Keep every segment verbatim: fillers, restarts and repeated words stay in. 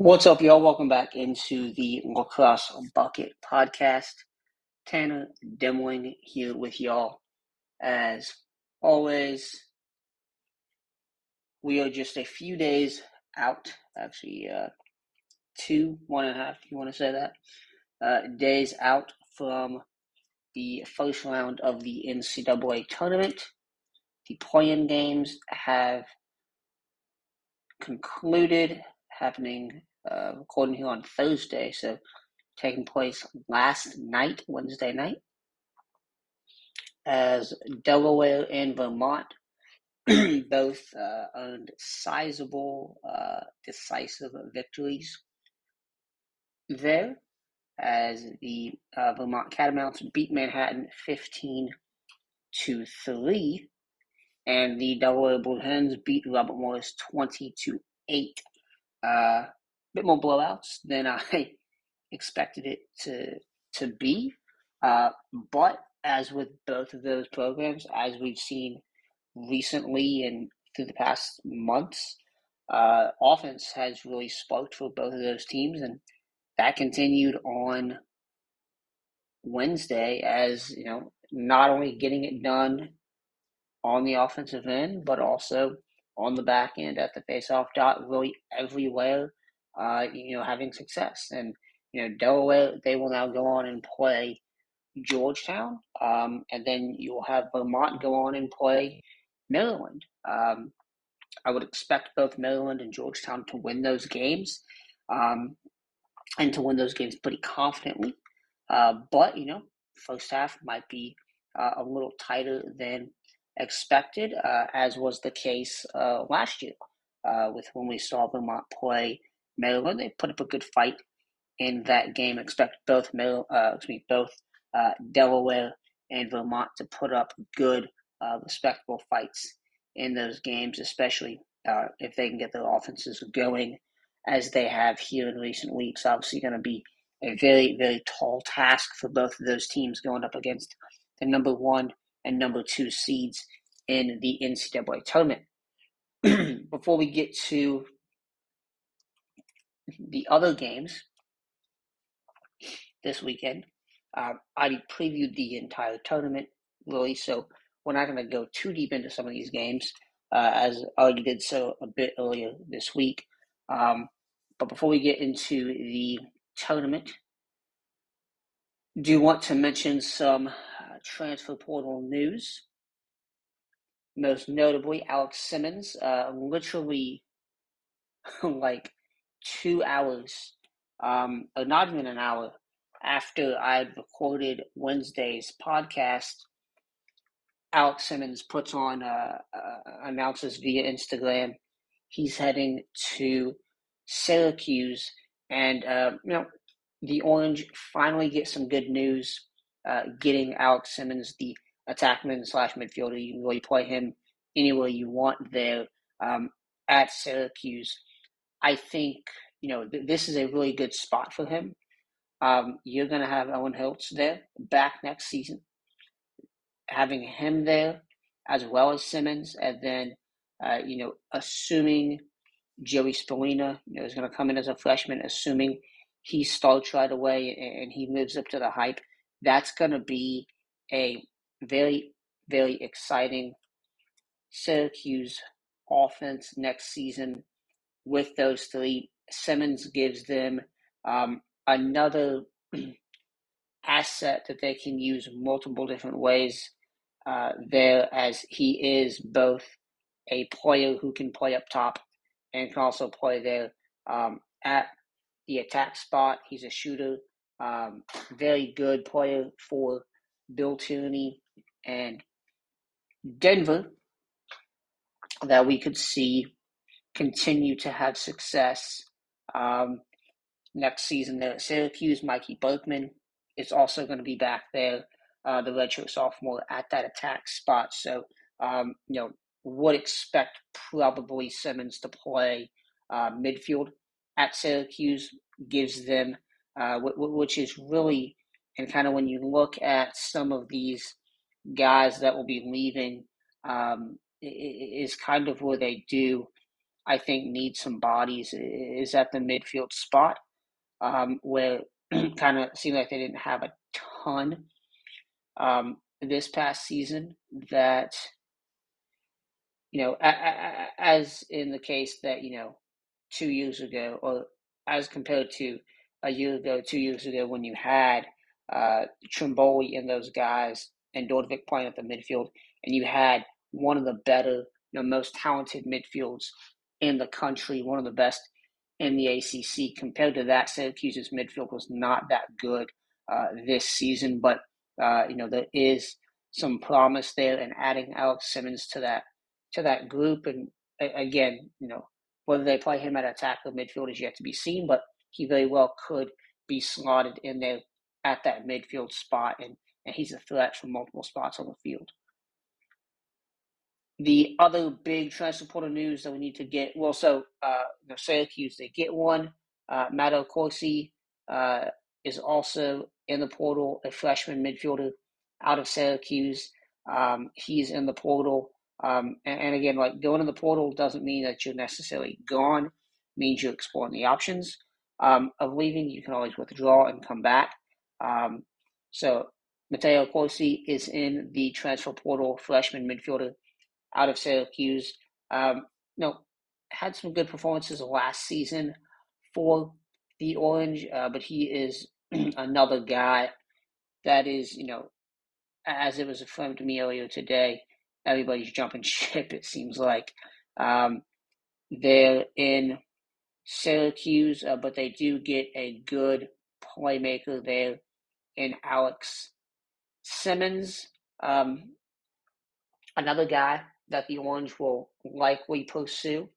What's up, y'all? Welcome back into the Lacrosse Bucket Podcast. Tanner Demling here with y'all. As always, we are just a few days out. Actually, uh, two, one and a half, if you want to say that. Uh, days out from the first round of the N C double A tournament. The play-in games have concluded, happening uh, recording here on Thursday, so taking place last night, Wednesday night, as Delaware and Vermont both uh, earned sizable, uh, decisive victories there, as the uh, Vermont Catamounts beat Manhattan fifteen to three, and the Delaware Blue Hens beat Robert Morris twenty to eight. A uh, bit more blowouts than I expected it to to be. Uh, but as with both of those programs, as we've seen recently and through the past months, uh, offense has really sparked for both of those teams. And that continued on Wednesday as, you know, not only getting it done on the offensive end, but also on the back end at the faceoff dot, really everywhere, uh, you know, having success. And, you know, Delaware, they will now go on and play Georgetown, um, and then you will have Vermont go on and play Maryland. Um, I would expect both Maryland and Georgetown to win those games, um, and to win those games pretty confidently. Uh, but, you know, first half might be uh, a little tighter than expected, uh, as was the case uh, last year uh, with when we saw Vermont play Maryland. They put up a good fight in that game. Expect both Maryland, uh, excuse me, both uh, Delaware and Vermont to put up good, uh, respectable fights in those games, especially uh, if they can get their offenses going as they have here in recent weeks. Obviously, going to be a very, very tall task for both of those teams going up against the number one and number two seeds in the N C double A tournament. Before we get to the other games this weekend, uh, I previewed the entire tournament, really, so we're not going to go too deep into some of these games, uh, as I already did so a bit earlier this week. Um, but before we get into the tournament, do you want to mention some transfer portal news? Most notably, Alex Simmons, uh, literally like two hours, um, or not even an hour, after I recorded Wednesday's podcast, Alex Simmons puts on, uh, uh, announces via Instagram, he's heading to Syracuse, and uh, you know, the Orange finally get some good news. Uh, getting Alex Simmons, the attackman slash midfielder, you can really play him anywhere you want there, um, at Syracuse. I think, you know, th- this is a really good spot for him. Um, you're going to have Owen Hiltz there back next season. Having him there as well as Simmons, and then, uh, you know, assuming Joey Spallina, you know, is going to come in as a freshman, assuming he starts right away and, and he lives up to the hype. That's going to be a very, very exciting Syracuse offense next season with those three. Simmons gives them um, another asset that they can use multiple different ways uh, there, as he is both a player who can play up top and can also play there um, at the attack spot. He's a shooter. Um, very good player for Bill Tierney and Denver that we could see continue to have success um, next season there at Syracuse. Mikey Berkman is also going to be back there, uh, the redshirt sophomore at that attack spot. So, um, you know, would expect probably Simmons to play uh, midfield at Syracuse, gives them Uh, which is really, and kind of when you look at some of these guys that will be leaving, um, is kind of where they do, I think needs some bodies is at the midfield spot, um, where kind of seemed like they didn't have a ton um, this past season. That, you know, a, a, as in the case that, you know, two years ago, or as compared to a year ago, two years ago, when you had uh, Trimboli and those guys and Dordovic playing at the midfield, and you had one of the better, you know, most talented midfields in the country, one of the best in the A C C. Compared to that, Syracuse's midfield was not that good uh, this season, but, uh, you know, there is some promise there, and adding Alex Simmons to that to that group. And again, you know, whether they play him at attack or midfield is yet to be seen, but he very well could be slotted in there at that midfield spot, and, and he's a threat from multiple spots on the field. The other big transfer portal news that we need to get, well, so uh, you know, Syracuse, they get one. Uh, Matteo Alcorsi uh, is also in the portal, a freshman midfielder out of Syracuse. Um, he's in the portal. Um, and, and again, like, going in the portal doesn't mean that you're necessarily gone. It means you're exploring the options um, of leaving. You can always withdraw and come back. Um, so Matteo Alcorsi is in the transfer portal, freshman midfielder out of Syracuse. Um, you know, had some good performances last season for the Orange, uh, but he is another guy that is, you know, as it was affirmed to me earlier today, everybody's jumping ship, it seems like. Um, they're in Syracuse, uh, but they do get a good playmaker there in Alex Simmons. Um, another guy that the Orange will likely pursue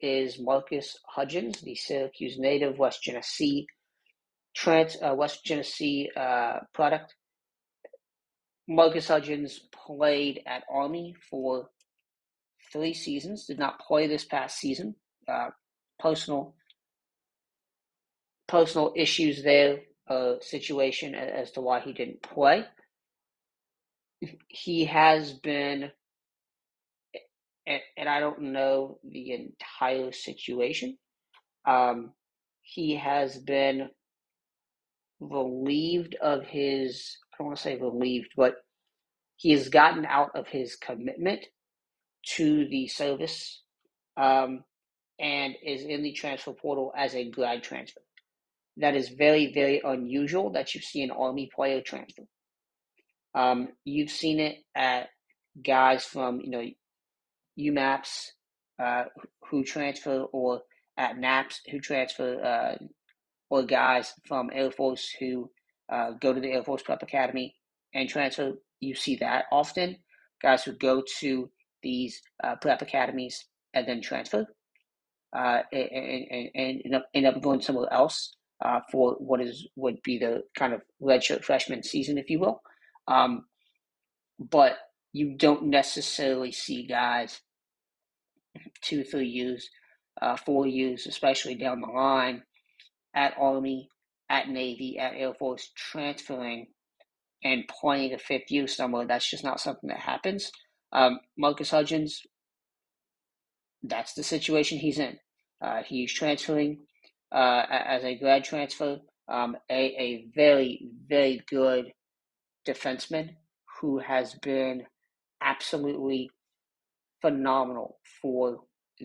is Marcus Hudgens, the Syracuse native, West Genesee trans, uh, West Genesee uh, product. Marcus Hudgens played at Army for three seasons, did not play this past season. Uh, personal personal issues there, uh, situation as to why he didn't play. He has been, and I don't know the entire situation, um, he has been relieved of his, I don't want to say relieved, but he has gotten out of his commitment to the service um, and is in the transfer portal as a grad transfer. That is very, very unusual that you see an Army player transfer. Um, you've seen it at guys from, you know, U MAPS uh, who transfer, or at NAPS who transfer, uh, or guys from Air Force who uh, go to the Air Force Prep Academy and transfer. You see that often, guys who go to these uh, prep academies and then transfer uh, and, and, and end, up, end up going somewhere else uh, for what is would be the kind of redshirt freshman season, if you will. Um, but you don't necessarily see guys two, three years, uh, four years, especially down the line, at Army, at Navy, at Air Force, transferring and playing a fifth year somewhere. That's just not something that happens. Um, Marcus Hudgens, that's the situation he's in. Uh, he's transferring uh, as a grad transfer, um, a, a very, very good defenseman who has been absolutely phenomenal for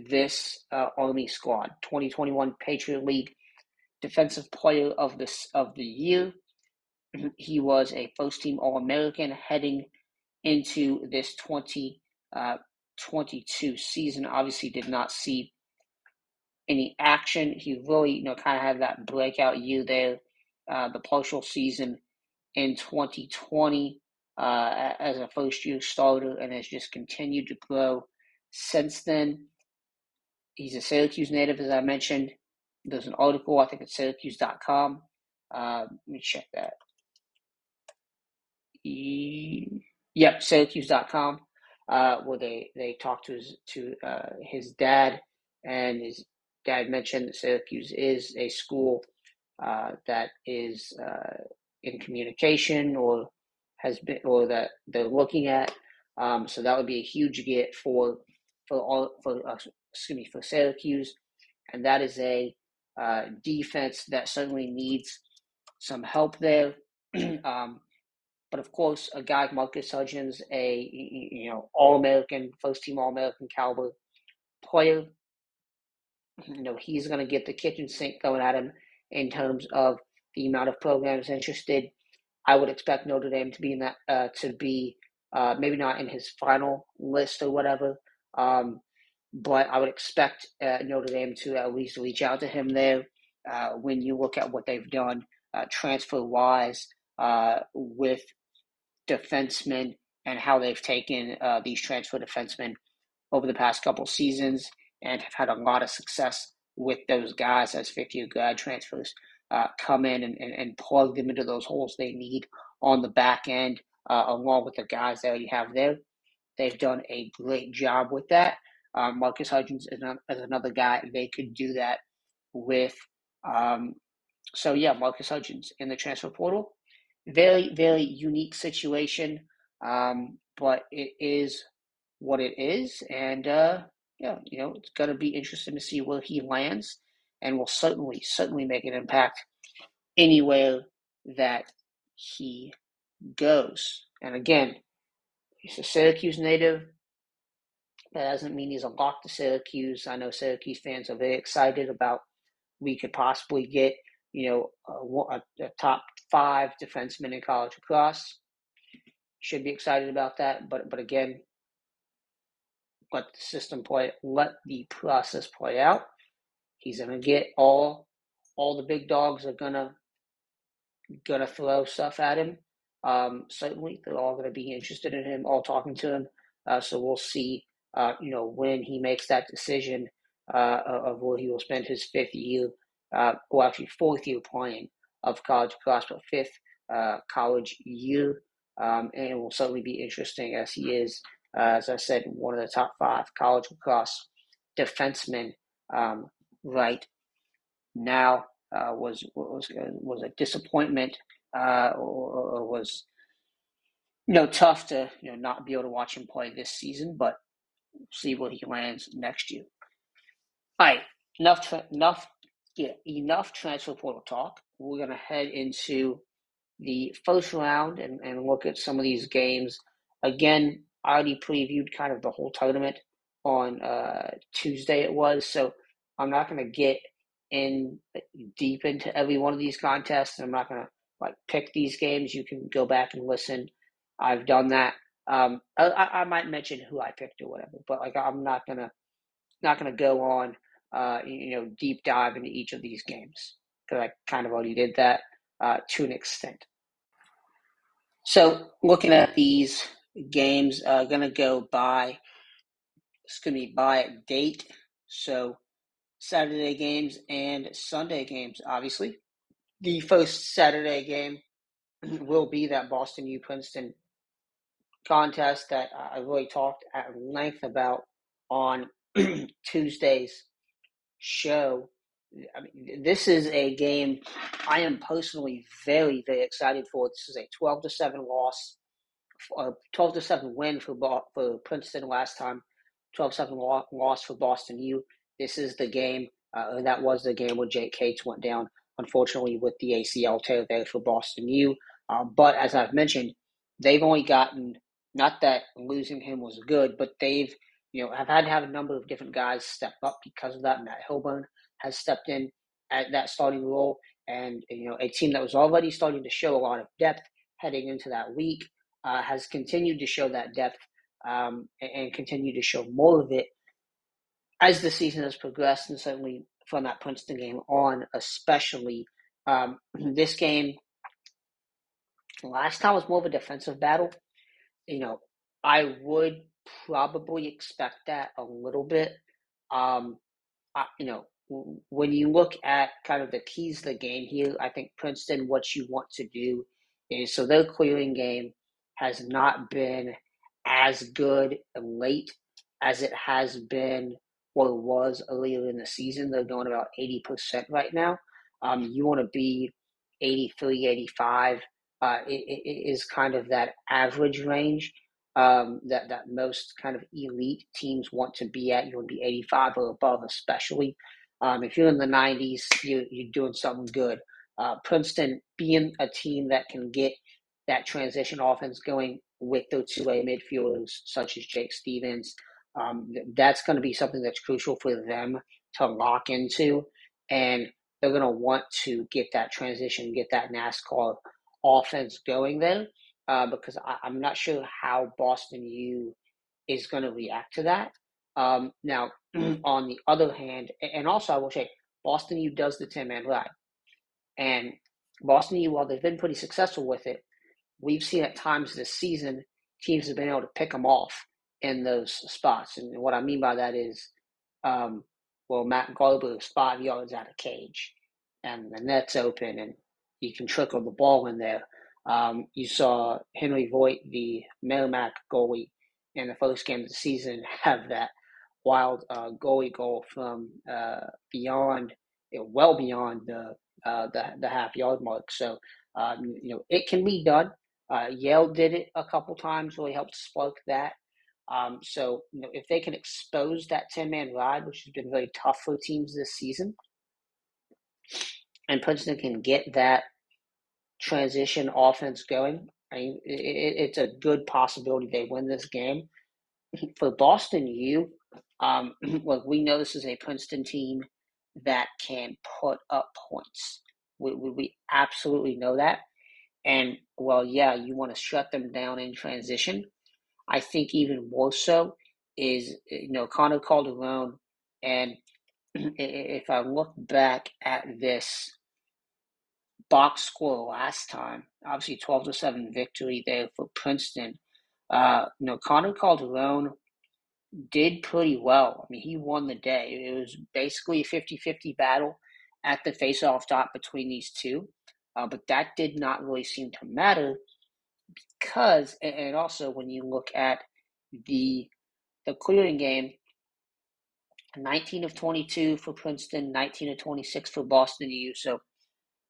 this uh, Army squad. twenty twenty-one Patriot League Defensive Player of this of the Year. He was a first-team All-American heading into this twenty twenty-two season. Obviously, did not see any action. He really, you know, kind of had that breakout year there, uh, the partial season in twenty twenty uh, as a first-year starter, and has just continued to grow since then. He's a Syracuse native, as I mentioned. There's an article, I think it's Syracuse dot com. Uh, let me check that. Yep, Syracuse dot com, uh, where they, they talked to his, to uh, his dad, and his dad mentioned that Syracuse is a school uh, that is uh, – in communication, or has been, or that they're looking at. Um, so that would be a huge get for for all, for a excuse me, for Syracuse, and that is a uh, defense that certainly needs some help there. um, but of course, a guy like Marcus Hudgens, a you know All-American, first-team All-American caliber player, you know he's going to get the kitchen sink going at him in terms of the amount of programs interested. I would expect Notre Dame to be in that uh, to be uh, maybe not in his final list or whatever, um, but I would expect uh, Notre Dame to at least reach out to him there. Uh, when you look at what they've done uh, transfer wise uh, with defensemen and how they've taken uh, these transfer defensemen over the past couple seasons and have had a lot of success with those guys as fifth-year grad transfers. Uh, come in and, and, and plug them into those holes they need on the back end, uh, along with the guys they already have there. They've done a great job with that. Uh, Marcus Hudgens is, not, is another guy they could do that with. Um, so, yeah, Marcus Hudgens in the transfer portal. Very, very unique situation, um, but it is what it is. And, uh, yeah, you know, it's going to be interesting to see where he lands. And will certainly, certainly make an impact anywhere that he goes. And again, he's a Syracuse native. That doesn't mean he's a lock to Syracuse. I know Syracuse fans are very excited about we could possibly get, you know, a, a top five defenseman in college lacrosse. Should be excited about that. But but again, let the system play. Let the process play out. He's gonna get all, all the big dogs are gonna, gonna throw stuff at him. Um, certainly, they're all gonna be interested in him, all talking to him. Uh, so we'll see, uh, you know, when he makes that decision uh, of where he will spend his fifth year, uh, or actually fourth year playing of college lacrosse, but fifth uh, college year, um, and it will certainly be interesting as he is, uh, as I said, one of the top five college lacrosse defensemen. Um, Right now uh, was was was a disappointment. Uh, or, or was you know tough to you know not be able to watch him play this season, but we'll see where he lands next year. All right, enough tra- enough yeah, enough transfer portal talk. We're gonna head into the first round and, and look at some of these games. Again, I already previewed kind of the whole tournament on uh, Tuesday. It was so. I'm not going to get in deep into every one of these contests. I'm not going to like pick these games. You can go back and listen. I've done that. Um, I, I might mention who I picked or whatever, but like I'm not going to not going to go on, uh, you know, deep dive into each of these games because I kind of already did that uh, to an extent. So looking at these games, uh, going to go by. It's going to be by date. So. Saturday games and Sunday games, obviously. The first Saturday game will be that Boston U Princeton contest that I really talked at length about on Tuesday's show. I mean, this is a game I am personally very, very excited for. This is a twelve to seven loss, or twelve to seven win for for Princeton last time, twelve to seven loss for Boston U. This is the game, uh, that was the game where Jake Cates went down, unfortunately, with the A C L tear there for Boston U. Uh, but as I've mentioned, they've only gotten, not that losing him was good, but they've, you know, have had to have a number of different guys step up because of that. Matt Hilburn has stepped in at that starting role. And, you know, a team that was already starting to show a lot of depth heading into that week uh, has continued to show that depth um, and, and continue to show more of it. As the season has progressed, and certainly from that Princeton game on, especially um, this game, last time was more of a defensive battle. You know, I would probably expect that a little bit. Um, I, you know, w- when you look at kind of the keys of the game here, I think Princeton, what you want to do is so their clearing game has not been as good late as it has been. What it was earlier in the season. They're going about eighty percent right now. Um, you want to be eighty-three, eighty-five. Uh, it, it is kind of that average range. um, that, that most kind of elite teams want to be at. You would be eighty-five or above, especially. Um, if you're in the nineties, you, you're doing something good. Uh, Princeton being a team that can get that transition offense going with those two-way midfielders such as Jake Stevens, um, that's going to be something that's crucial for them to lock into. And they're going to want to get that transition, get that NASCAR offense going there, uh, because I, I'm not sure how Boston U is going to react to that. Um, now, on the other hand, and also I will say, Boston U does the ten-man ride. And Boston U, while they've been pretty successful with it, we've seen at times this season teams have been able to pick them off in those spots. And what I mean by that is, um, well, Matt Garber is five yards out of cage, and the net's open, and you can trickle the ball in there. Um, you saw Henry Voigt, the Merrimack goalie, in the first game of the season have that wild uh, goalie goal from uh, beyond, well beyond the uh, the, the half yard mark. So um, you know it can be done. Uh, Yale did it a couple times, really helped spark that. Um, so you know, if they can expose that ten-man ride, which has been very tough for teams this season, and Princeton can get that transition offense going, I mean, it, it's a good possibility they win this game. For Boston U, um, look, we know this is a Princeton team that can put up points. We, we, we absolutely know that. And, well, yeah, you want to shut them down in transition. I think even more so is, you know, Connor Calderon. And if I look back at this box score last time, obviously twelve to seven victory there for Princeton, uh, you know, Connor Calderon did pretty well. I mean, he won the day. It was basically a fifty-fifty battle at the face-off dot between these two. Uh, but that did not really seem to matter. Because, and also when you look at the the clearing game, nineteen of twenty-two for Princeton, nineteen of twenty-six for Boston U. So,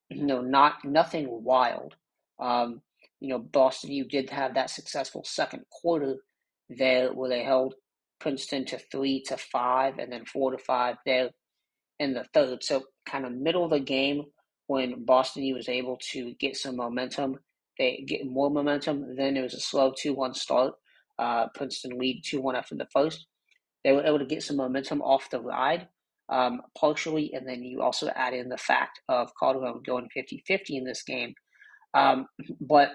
you know, not, nothing wild. Um, you know, Boston U did have that successful second quarter there where they held Princeton to three to five and then four to five there in the third. So kind of middle of the game when Boston U was able to get some momentum. They get more momentum. Then it was a slow two one start. Uh, Princeton lead two one after the first. They were able to get some momentum off the ride, um, partially, and then you also add in the fact of Calderon going fifty-fifty in this game. Um, but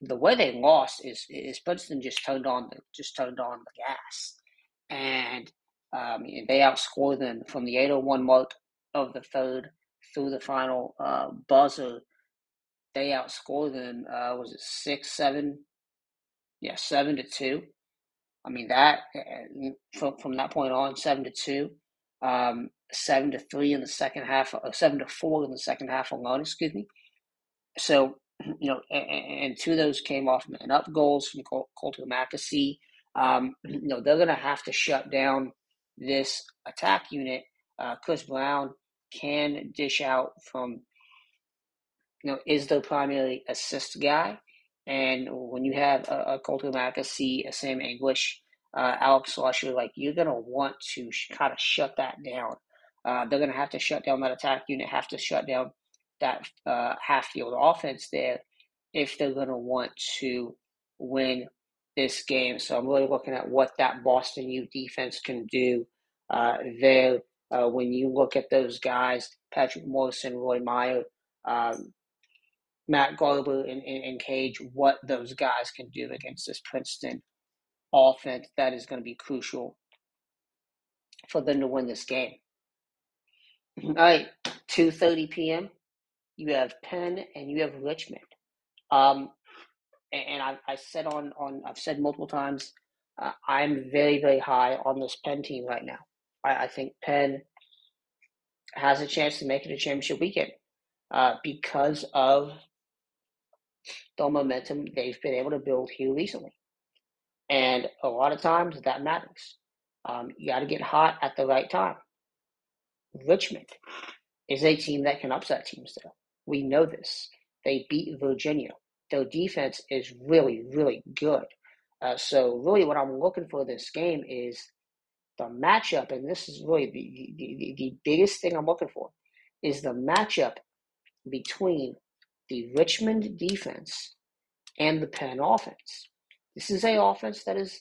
the way they lost is is Princeton just turned on the just turned on the gas, and um, they outscored them from the eight oh one mark of the third through the final uh, buzzer. They outscored them, uh, was it six, seven? Yeah, seven to two. I mean, that from from that point on, seven to two, um, seven to three in the second half, or seven to four in the second half alone, excuse me. So, you know, and, and two of those came off man up goals from Col- Colton McAsee. Um, you know, they're going to have to shut down this attack unit. Uh, Chris Brown can dish out from. You know, is their primary assist guy. And when you have a, a Colton McAsee, a Sam English, uh, Alex Lusher, like you're going to want to sh- kind of shut that down. Uh, they're going to have to shut down that attack unit, have to shut down that uh, half-field offense there if they're going to want to win this game. So I'm really looking at what that Boston U defense can do uh, there. Uh, when you look at those guys, Patrick Morrison, Roy Meyer, um, Matt Garber and, and, and Cage, what those guys can do against this Princeton offense, that is going to be crucial for them to win this game. All right, two thirty p.m., you have Penn and you have Richmond. Um, and and I, I said on, on, I've said multiple times, uh, I'm very, very high on this Penn team right now. I, I think Penn has a chance to make it a championship weekend uh, because of the momentum they've been able to build here recently. And a lot of times that matters. Um, you got to get hot at the right time. Richmond is a team that can upset teams, though. We know this. They beat Virginia. Their defense is really, really good. Uh, so really what I'm looking for this game is the matchup, and this is really the, the, the biggest thing I'm looking for, is the matchup between the Richmond defense and the Penn offense. This is a offense that is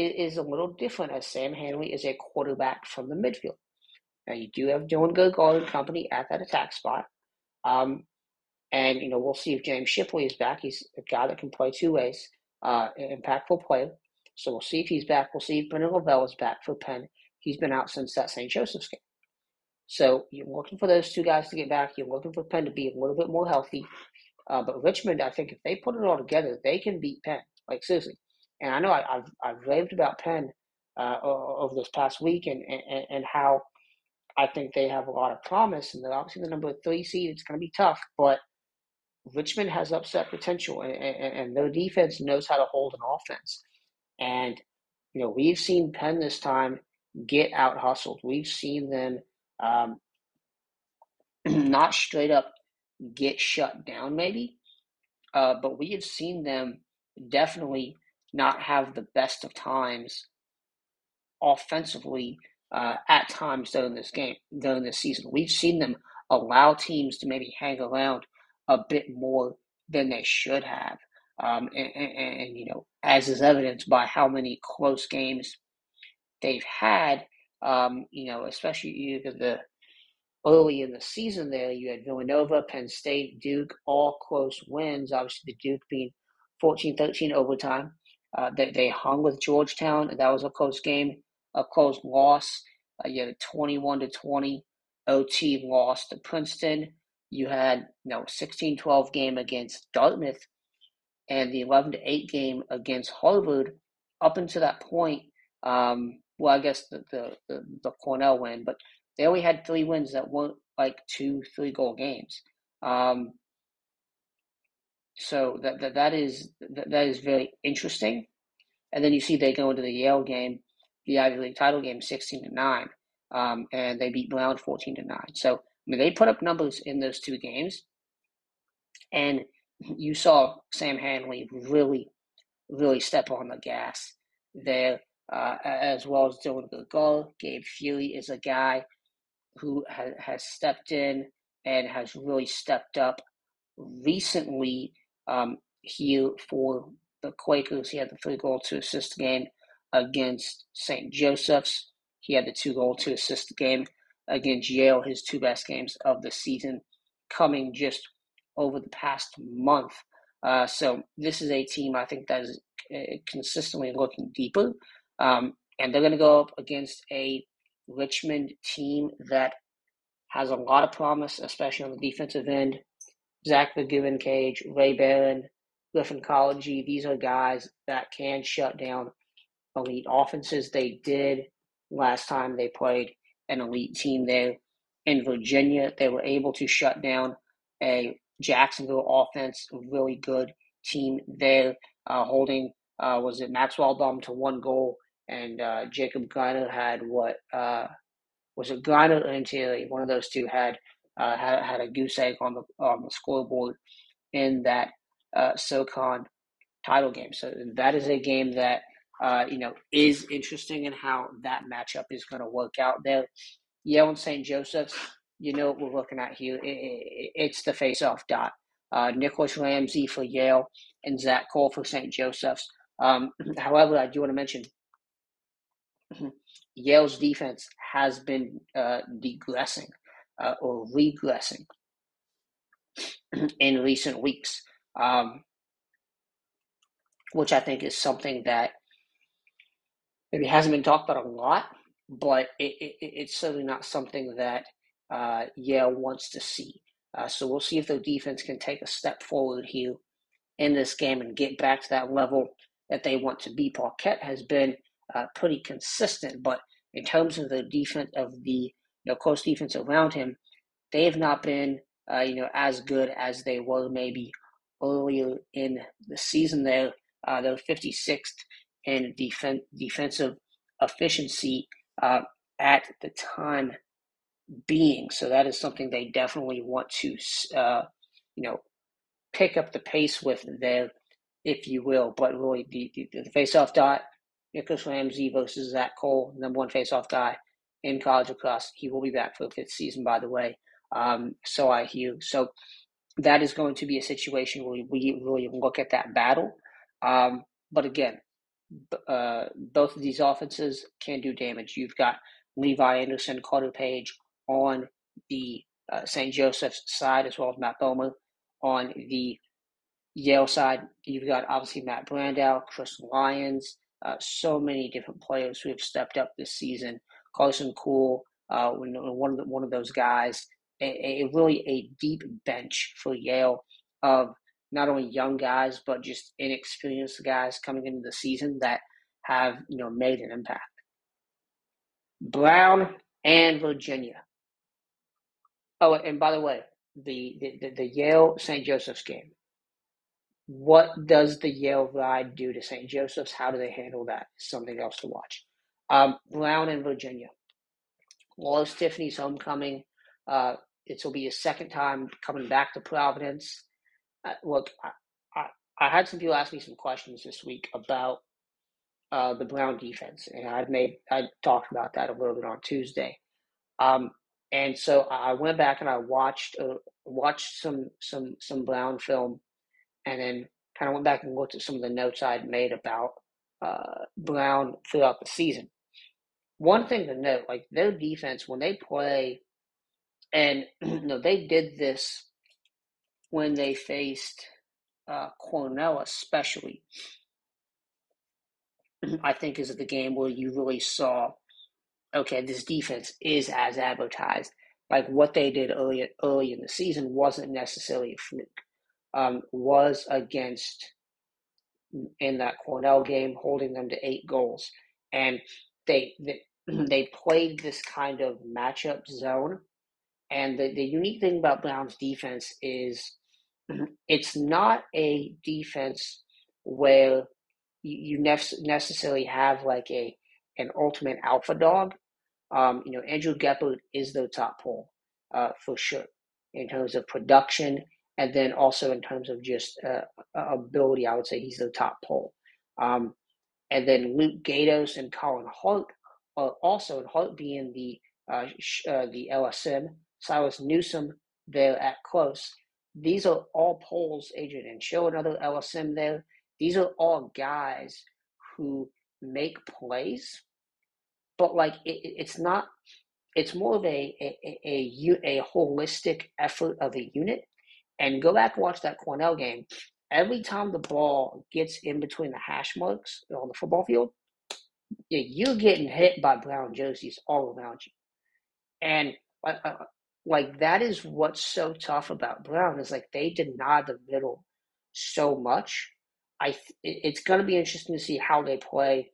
is a little different, as Sam Hanley is a quarterback from the midfield. Now, you do have Dylan Gergaard and company at that attack spot. Um, and, you know, we'll see if James Shipley is back. He's a guy that can play two ways, uh, an impactful player. So we'll see if he's back. We'll see if Brendan Lovell is back for Penn. He's been out since that Saint Joseph's game. So you're looking for those two guys to get back. You're looking for Penn to be a little bit more healthy. Uh, but Richmond, I think if they put it all together, they can beat Penn. Like, seriously. And I know I, I've I've raved about Penn uh, over this past week and, and, and how I think they have a lot of promise. And they're obviously the number three seed. It's going to be tough. But Richmond has upset potential, and, and, and their defense knows how to hold an offense. And, you know, we've seen Penn this time get out-hustled. We've seen them um, not straight up get shut down maybe, uh, but we have seen them definitely not have the best of times offensively uh, at times during this game, during this season. We've seen them allow teams to maybe hang around a bit more than they should have. Um, and, and, and, you know, as is evidenced by how many close games they've had, um, you know, especially you the early in the season there, you had Villanova, Penn State, Duke, all close wins, obviously the Duke being fourteen thirteen overtime. Uh, they, they hung with Georgetown. That was a close game, a close loss. Uh, you had a twenty-one to twenty O T loss to Princeton. You had, you know, sixteen twelve game against Dartmouth and the eleven to eight game against Harvard. Up until that point, um, well, I guess the, the, the, the Cornell win, but they only had three wins that weren't like two, three-goal games. Um, So that that, that is that, that is very interesting, and then you see they go into the Yale game, the Ivy League title game, sixteen to nine, um, and they beat Brown fourteen to nine. So I mean they put up numbers in those two games, and you saw Sam Hanley really, really step on the gas there, uh, as well as Dylan Gergaard. Gabe Fury is a guy who ha- has stepped in and has really stepped up recently. Um, here for the Quakers, he had the three-goal, two-assist game against Saint Joseph's. He had the two-goal, two-assist game against Yale, his two best games of the season coming just over the past month. Uh, so this is a team I think that is uh, consistently looking deeper, um, and they're going to go up against a Richmond team that has a lot of promise, especially on the defensive end. Zach McGivencage, Ray Barron, Griffin College, these are guys that can shut down elite offenses. They did last time they played an elite team there in Virginia. They were able to shut down a Jacksonville offense, a really good team there, uh, holding, uh, was it Maxwell Baum to one goal, and uh, Jacob Griner had what, uh, was it Griner or N T L E? One of those two had Uh, had, had a goose egg on the on the scoreboard in that uh, SoCon title game. So that is a game that uh, you know is interesting in how that matchup is going to work out there. Yale and Saint Joseph's, you know what we're looking at here. It, it, it's the face-off dot. Uh, Nicholas Ramsey for Yale and Zach Cole for Saint Joseph's. Um, however, I do want to mention Yale's defense has been uh, degressing. Uh, or regressing in recent weeks, um, which I think is something that maybe hasn't been talked about a lot, but it, it, it's certainly not something that uh, Yale wants to see. Uh, so we'll see if their defense can take a step forward here in this game and get back to that level that they want to be. Paquette has been uh, pretty consistent, but in terms of the defense of the You know, close defense around him, they have not been, uh, you know, as good as they were maybe earlier in the season. There, uh, they're fifty-sixth in defen- defensive efficiency uh, at the time being. So that is something they definitely want to, uh, you know, pick up the pace with there if you will. But really, the, the, the face-off dot, Nicholas Ramsey versus Zach Cole, number one face-off guy in college lacrosse. He will be back for the fifth season, by the way. Um, so I hear. So that is going to be a situation where we really look at that battle. Um, but again, uh, both of these offenses can do damage. You've got Levi Anderson, Carter Page on the uh, Saint Joseph's side, as well as Matt Bomer on the Yale side. You've got obviously Matt Brandow, Chris Lyons, uh, so many different players who have stepped up this season. Carson Cool, uh, one of the, one of those guys. A, a really a deep bench for Yale of not only young guys but just inexperienced guys coming into the season that have, you know, made an impact. Brown and Virginia. Oh, and by the way, the the, the Yale Saint Joseph's game. What does the Yale ride do to Saint Joseph's? How do they handle that? Something else to watch. Um, Brown and Virginia. Lois Tiffany's homecoming. Uh, it'll be his second time coming back to Providence. Uh, look, I, I, I had some people ask me some questions this week about uh, the Brown defense, and I made I talked about that a little bit on Tuesday. Um, and so I went back and I watched uh, watched some some some Brown film, and then kind of went back and looked at some of the notes I had made about uh, Brown throughout the season. One thing to note, like their defense when they play. And, you know, they did this when they faced uh, Cornell especially, I think is the game where you really saw, okay, this defense is as advertised. Like what they did early, early in the season wasn't necessarily a fluke. Um, was against, in that Cornell game, holding them to eight goals. And they they, they played this kind of matchup zone. And the, the unique thing about Brown's defense is it's not a defense where you, you nef- necessarily have like a an ultimate alpha dog. Um, you know, Andrew Gephardt is their top pole uh, for sure in terms of production, and then also in terms of just uh, ability. I would say he's their top pole. Um, and then Luke Gatos and Colin Hart are also, and Hart being the uh, sh- uh, the L S M. Silas Newsom there at close. These are all poles, Adrian and show another L S M there. These are all guys who make plays, but like it, it's not. It's more of a a, a a a holistic effort of a unit. And go back and watch that Cornell game. Every time the ball gets in between the hash marks on the football field, you're getting hit by Brown jerseys all around you, and. Uh, Like, that is what's so tough about Brown is, like, they deny the middle so much. I th- It's going to be interesting to see how they play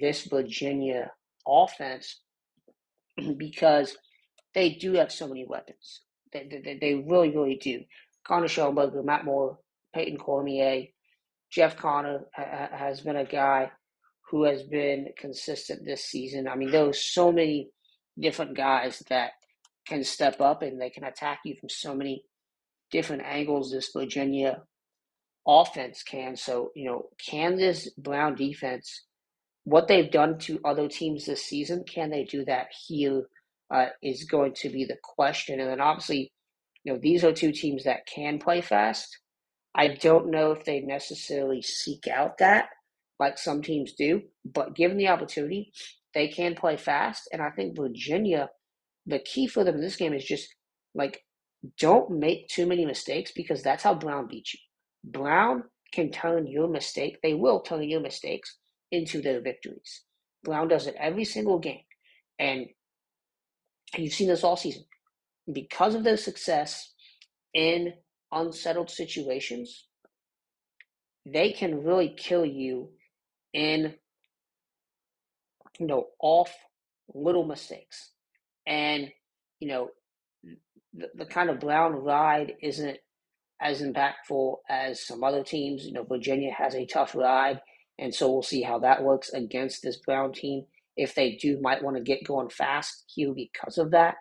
this Virginia offense because they do have so many weapons. They, they, they really, really do. Connor Schoenberger, Matt Moore, Peyton Cormier, Jeff Connor ha- has been a guy who has been consistent this season. I mean, there are so many different guys that can step up and they can attack you from so many different angles this Virginia offense can. So, you know, can this Brown defense, what they've done to other teams this season, can they do that here uh, is going to be the question. And then obviously, you know, these are two teams that can play fast. I don't know if they necessarily seek out that like some teams do, but given the opportunity, they can play fast. And I think Virginia – the key for them in this game is just, like, don't make too many mistakes because that's how Brown beats you. Brown can turn your mistake. They will turn your mistakes into their victories. Brown does it every single game. And you've seen this all season. Because of their success in unsettled situations, they can really kill you in, you know, off little mistakes. And, you know, the, the kind of Brown ride isn't as impactful as some other teams. You know, Virginia has a tough ride, and so we'll see how that works against this Brown team. If they do, might want to get going fast here because of that.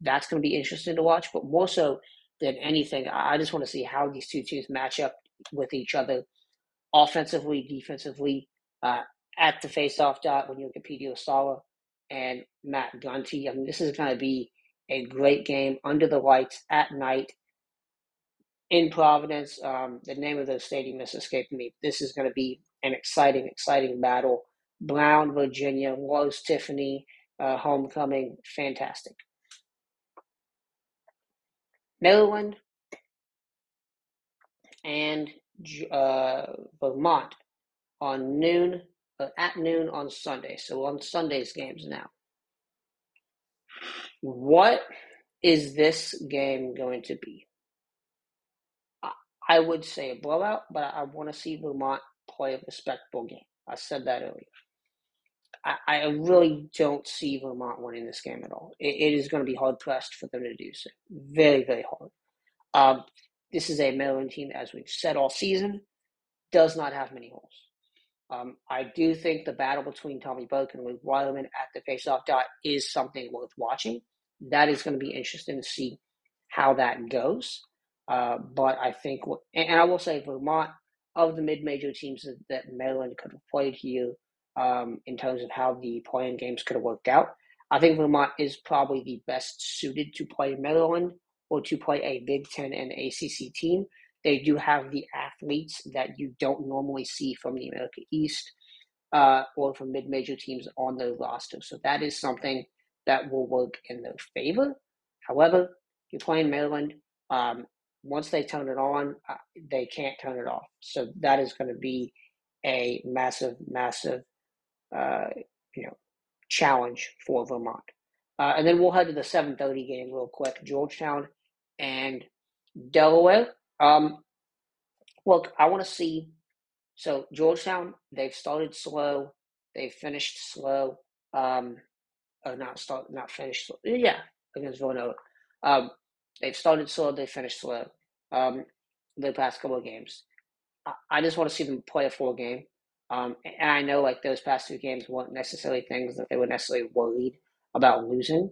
That's going to be interesting to watch. But more so than anything, I just want to see how these two teams match up with each other offensively, defensively, uh, at the faceoff dot when you look at P D Osala and Matt Gunty. I mean, this is going to be a great game under the lights at night in Providence. Um, the name of the stadium is escaping me. This is going to be an exciting, exciting battle. Brown, Virginia, Lowe's, Tiffany, uh, homecoming, fantastic. Maryland and uh, Vermont on noon, uh, at noon on Sunday. So on Sunday's games now. What is this game going to be? I, I would say a blowout, but I, I want to see Vermont play a respectable game. I said that earlier. I, I really don't see Vermont winning this game at all. It, it is going to be hard-pressed for them to do so. Very, very hard. Um, this is a Maryland team, as we've said all season, does not have many holes. Um, I do think the battle between Tommy Burke and Luke Wylerman at the faceoff dot is something worth watching. That is going to be interesting to see how that goes. Uh, but I think, and, and I will say Vermont, of the mid-major teams that, that Maryland could have played here, um, in terms of how the play-in games could have worked out, I think Vermont is probably the best suited to play Maryland or to play a Big Ten and A C C team. They do have the athletes that you don't normally see from the America East uh, or from mid-major teams on their roster. So that is something that will work in their favor. However, you're playing Maryland. Um, once they turn it on, uh, they can't turn it off. So that is going to be a massive, massive uh, you know, challenge for Vermont. Uh, and then we'll head to the seven thirty game real quick, Georgetown and Delaware. Um, look, I want to see, so Georgetown, they've started slow. They've finished slow. Um, or not start, not finished slow. Yeah, against Villanova. Um, they've started slow. They finished slow. Um, the past couple of games. I, I just want to see them play a full game. Um, and I know like those past two games weren't necessarily things that they were necessarily worried about losing.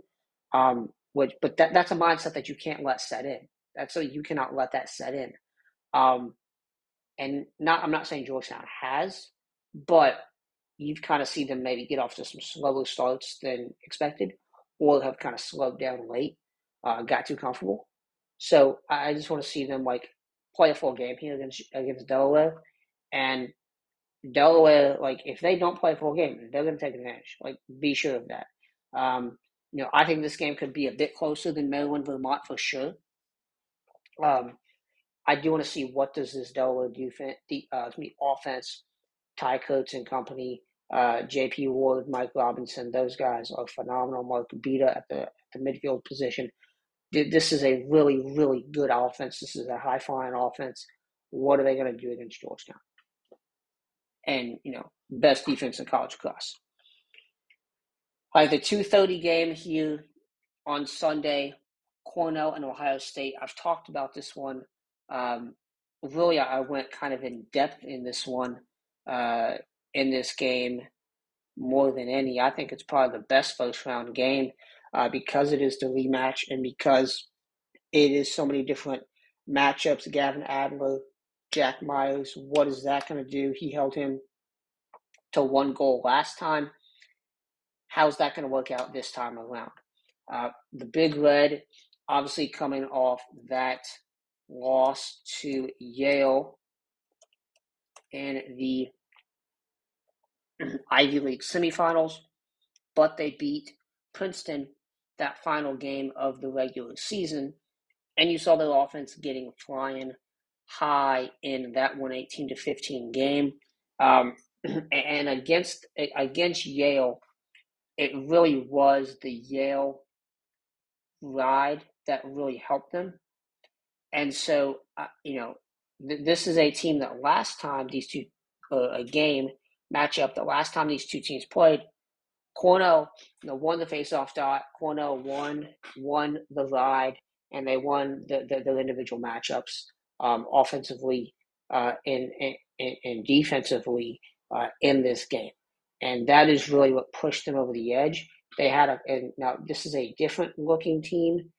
Um, which, but that, that's a mindset that you can't let set in. That's so you cannot let that set in. Um, and not I'm not saying Georgetown has, but you've kind of seen them maybe get off to some slower starts than expected or have kind of slowed down late, uh, got too comfortable. So I just want to see them, like, play a full game here against, against Delaware. And Delaware, like, if they don't play a full game, they're going to take advantage. Like, be sure of that. Um, you know, I think this game could be a bit closer than Maryland-Vermont for sure. Um, I do want to see what does this Delaware defense, uh, offense, Ty Coates and company, uh, J P Ward, Mike Robinson, those guys are phenomenal. Mark Bita at the, at the midfield position. This is a really, really good offense. This is a high-flying offense. What are they going to do against Georgetown? And, you know, best defense in college lacrosse. All right, the two thirty game here on Sunday. Cornell and Ohio State. I've talked about this one. Um, really, I went kind of in depth in this one, uh, in this game more than any. I think it's probably the best first-round game uh, because it is the rematch and because it is so many different matchups. Gavin Adler, Jack Myers, what is that going to do? He held him to one goal last time. How's that going to work out this time around? Uh, the Big Red, obviously coming off that loss to Yale in the Ivy League semifinals, but they beat Princeton that final game of the regular season, and you saw their offense getting flying high in that one, eighteen to fifteen game. Um, and against against Yale, it really was the Yale ride that really helped them. And so, uh, you know, th- this is a team that last time these two, uh, a game matchup, the last time these two teams played, Cornell, you know, won the faceoff dot, Cornell won, won the ride, and they won the, the, the individual matchups um, offensively uh, and, and, and defensively uh, in this game. And that is really what pushed them over the edge. They had a, and now this is a different looking team,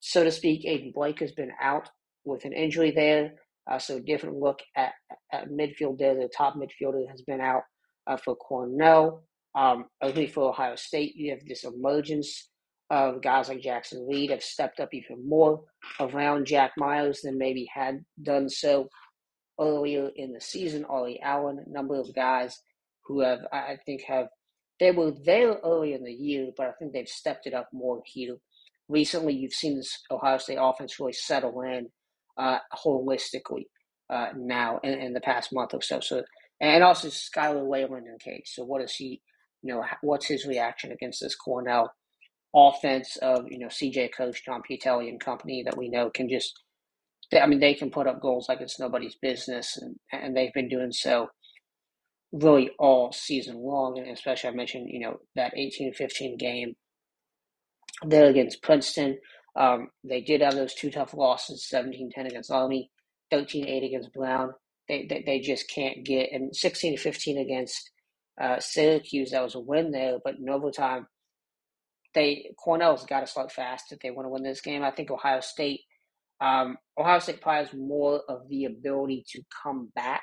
so to speak. Aiden Blake has been out with an injury there. Uh, so a different look at, at midfielder. The top midfielder has been out uh, for Cornell. Um, Early for Ohio State, you have this emergence of guys like Jackson Reed have stepped up even more around Jack Myers than maybe had done so earlier in the season. Ollie Allen, a number of guys who have, I think, have they were there early in the year, but I think they've stepped it up more here. Recently, you've seen this Ohio State offense really settle in uh, holistically uh, now in, in the past month or so. So, and also Skylar Wayland in case. So, what is he? You know, what's his reaction against this Cornell offense of, you know, C J Coach, John Pietelli and company that we know can just, they, I mean, they can put up goals like it's nobody's business, and, and they've been doing so really all season long. And especially I mentioned, you know, that eighteen fifteen game there against Princeton. Um, they did have those two tough losses, seventeen ten against Army, thirteen eight against Brown. They, they they just can't get, and sixteen to fifteen against uh, Syracuse, that was a win there, but in overtime, they Cornell's got to start fast if they want to win this game. I think Ohio State, um, Ohio State probably has more of the ability to come back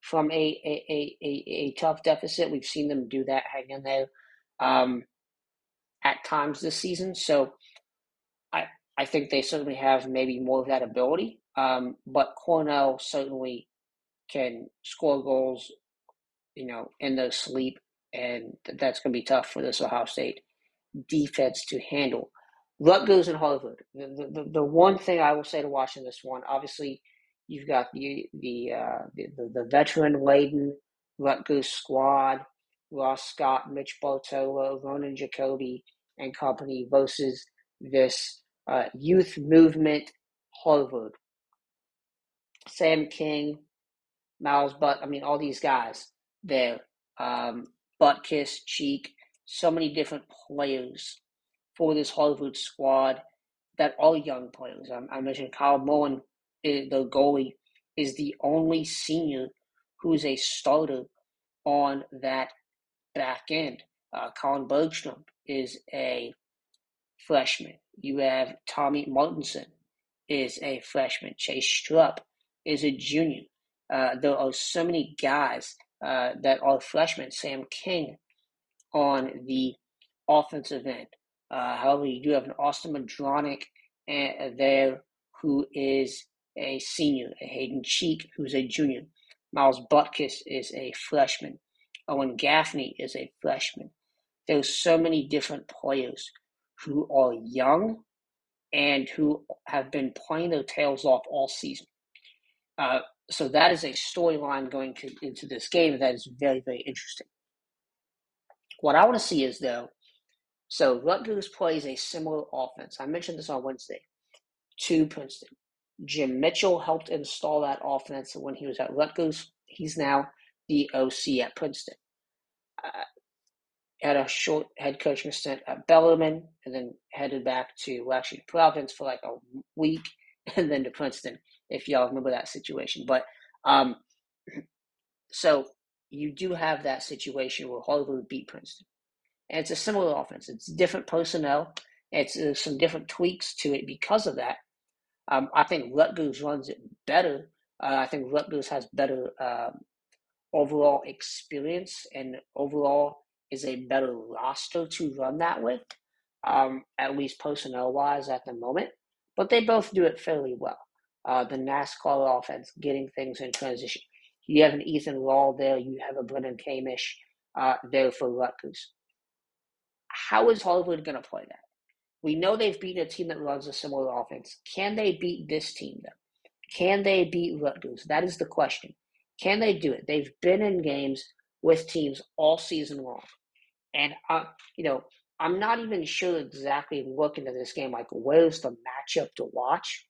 from a a, a, a, a tough deficit. We've seen them do that, hang in there, um, at times this season. So I I think they certainly have maybe more of that ability. Um, but Cornell certainly can score goals, you know, in their sleep, and that's going to be tough for this Ohio State defense to handle. Rutgers and Harvard. The, the the one thing I will say to watching this one, obviously, you've got the the uh, the, the veteran laden Rutgers squad: Ross Scott, Mitch Bartolo, Ronan Jacoby, and company versus this uh, youth movement Harvard. Sam King, Miles Butt. I mean, all these guys there. Um, Butkus, Cheek. So many different players for this Harvard squad that are young players. I, I mentioned Kyle Mullen, the goalie, is the only senior who is a starter on that back end. Uh, Colin Bergstrom is a freshman. You have Tommy Martinson is a freshman. Chase Strupp is a junior. Uh, there are so many guys uh, that are freshmen. Sam King on the offensive end. Uh, however, you do have an Austin Madronic there who is a senior, Hayden Cheek, who's a junior. Miles Butkus is a freshman. Owen Gaffney is a freshman. There's so many different players who are young and who have been playing their tails off all season. Uh, so that is a storyline going to, into this game that is very, very interesting. What I want to see is, though, so Rutgers plays a similar offense. I mentioned this on Wednesday to Princeton. Jim Mitchell helped install that offense when he was at Rutgers. He's now the O C at Princeton. Uh, had a short head coaching stint at Bellarmine and then headed back to Washington Providence for like a week and then to Princeton, if y'all remember that situation. But um, so you do have that situation where Harvard beat Princeton. And it's a similar offense. It's different personnel. It's uh, some different tweaks to it because of that. Um, I think Rutgers runs it better. Uh, I think Rutgers has better um, overall experience and overall is a better roster to run that with, um, at least personnel-wise at the moment. But they both do it fairly well. Uh, the NASCAR offense, getting things in transition. You have an Ethan Rawl there. You have a Brennan Kamish uh, there for Rutgers. How is Harvard going to play that? We know they've beaten a team that runs a similar offense. Can they beat this team, though? Can they beat Rutgers? That is the question. Can they do it? They've been in games with teams all season long. And, uh, you know, I'm not even sure exactly looking at this game, like, where's the matchup to watch?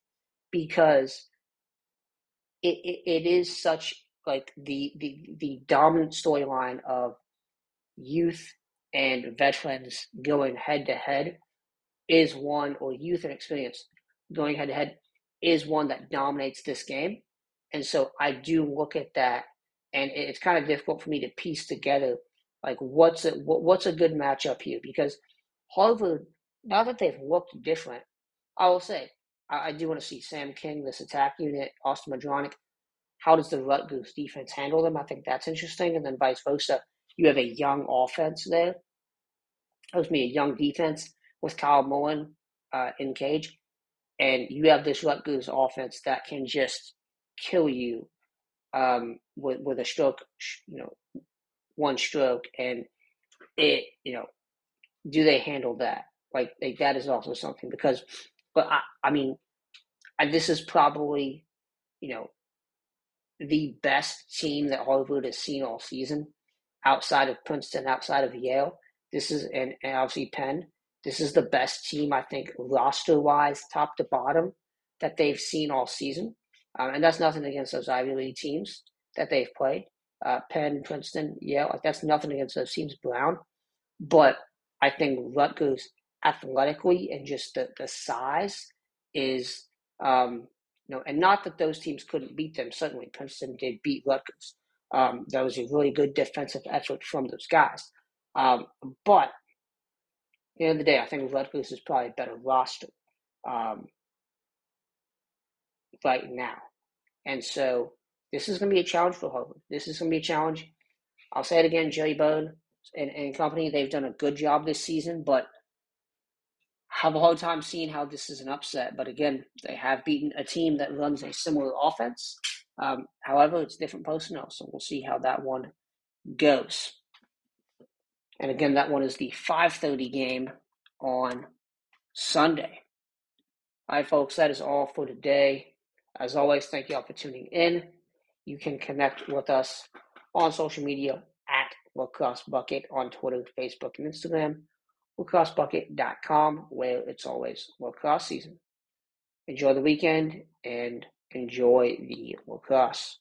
Because it, it, it is such – like the, the, the dominant storyline of youth and veterans going head-to-head is one, or youth and experience going head-to-head is one that dominates this game. And so I do look at that, and it's kind of difficult for me to piece together, like, what's a, what's a good matchup here? Because Harvard, now that they've looked different, I will say, I, I do want to see Sam King, this attack unit, Austin Madronic, how does the Rutgers defense handle them? I think that's interesting. And then vice versa, you have a young offense there. Excuse me, a young defense with Kyle Mullen uh, in cage. And you have this Rutgers offense that can just kill you um, with, with a stroke, you know, one stroke. And it, you know, do they handle that? Like, like that is also something because, but I, I mean, I, this is probably, you know, the best team that Harvard has seen all season outside of Princeton, outside of Yale. This is, and, and obviously Penn, this is the best team, I think, roster-wise, top to bottom, that they've seen all season. Um, and that's nothing against those Ivy League teams that they've played. Uh, Penn, Princeton, Yale, like that's nothing against those teams, Brown. But I think Rutgers athletically and just the, the size is, um, you know, and not that those teams couldn't beat them. Certainly Princeton did beat Rutgers. Um, that was a really good defensive effort from those guys. Um, but at the end of the day, I think Rutgers is probably a better roster um, right now. And so this is going to be a challenge for Harvard. This is going to be a challenge. I'll say it again, Jerry Bone and, and company, they've done a good job this season, but have a hard time seeing how this is an upset. But again, they have beaten a team that runs a similar offense. Um, however, it's different personnel, so we'll see how that one goes. And again, that one is the five thirty game on Sunday. All right, folks, that is all for today. As always, thank you all for tuning in. You can connect with us on social media at Lacrosse Bucket on Twitter, Facebook, and Instagram. lacrosse bucket dot com, where it's always lacrosse season. Enjoy the weekend and enjoy the lacrosse.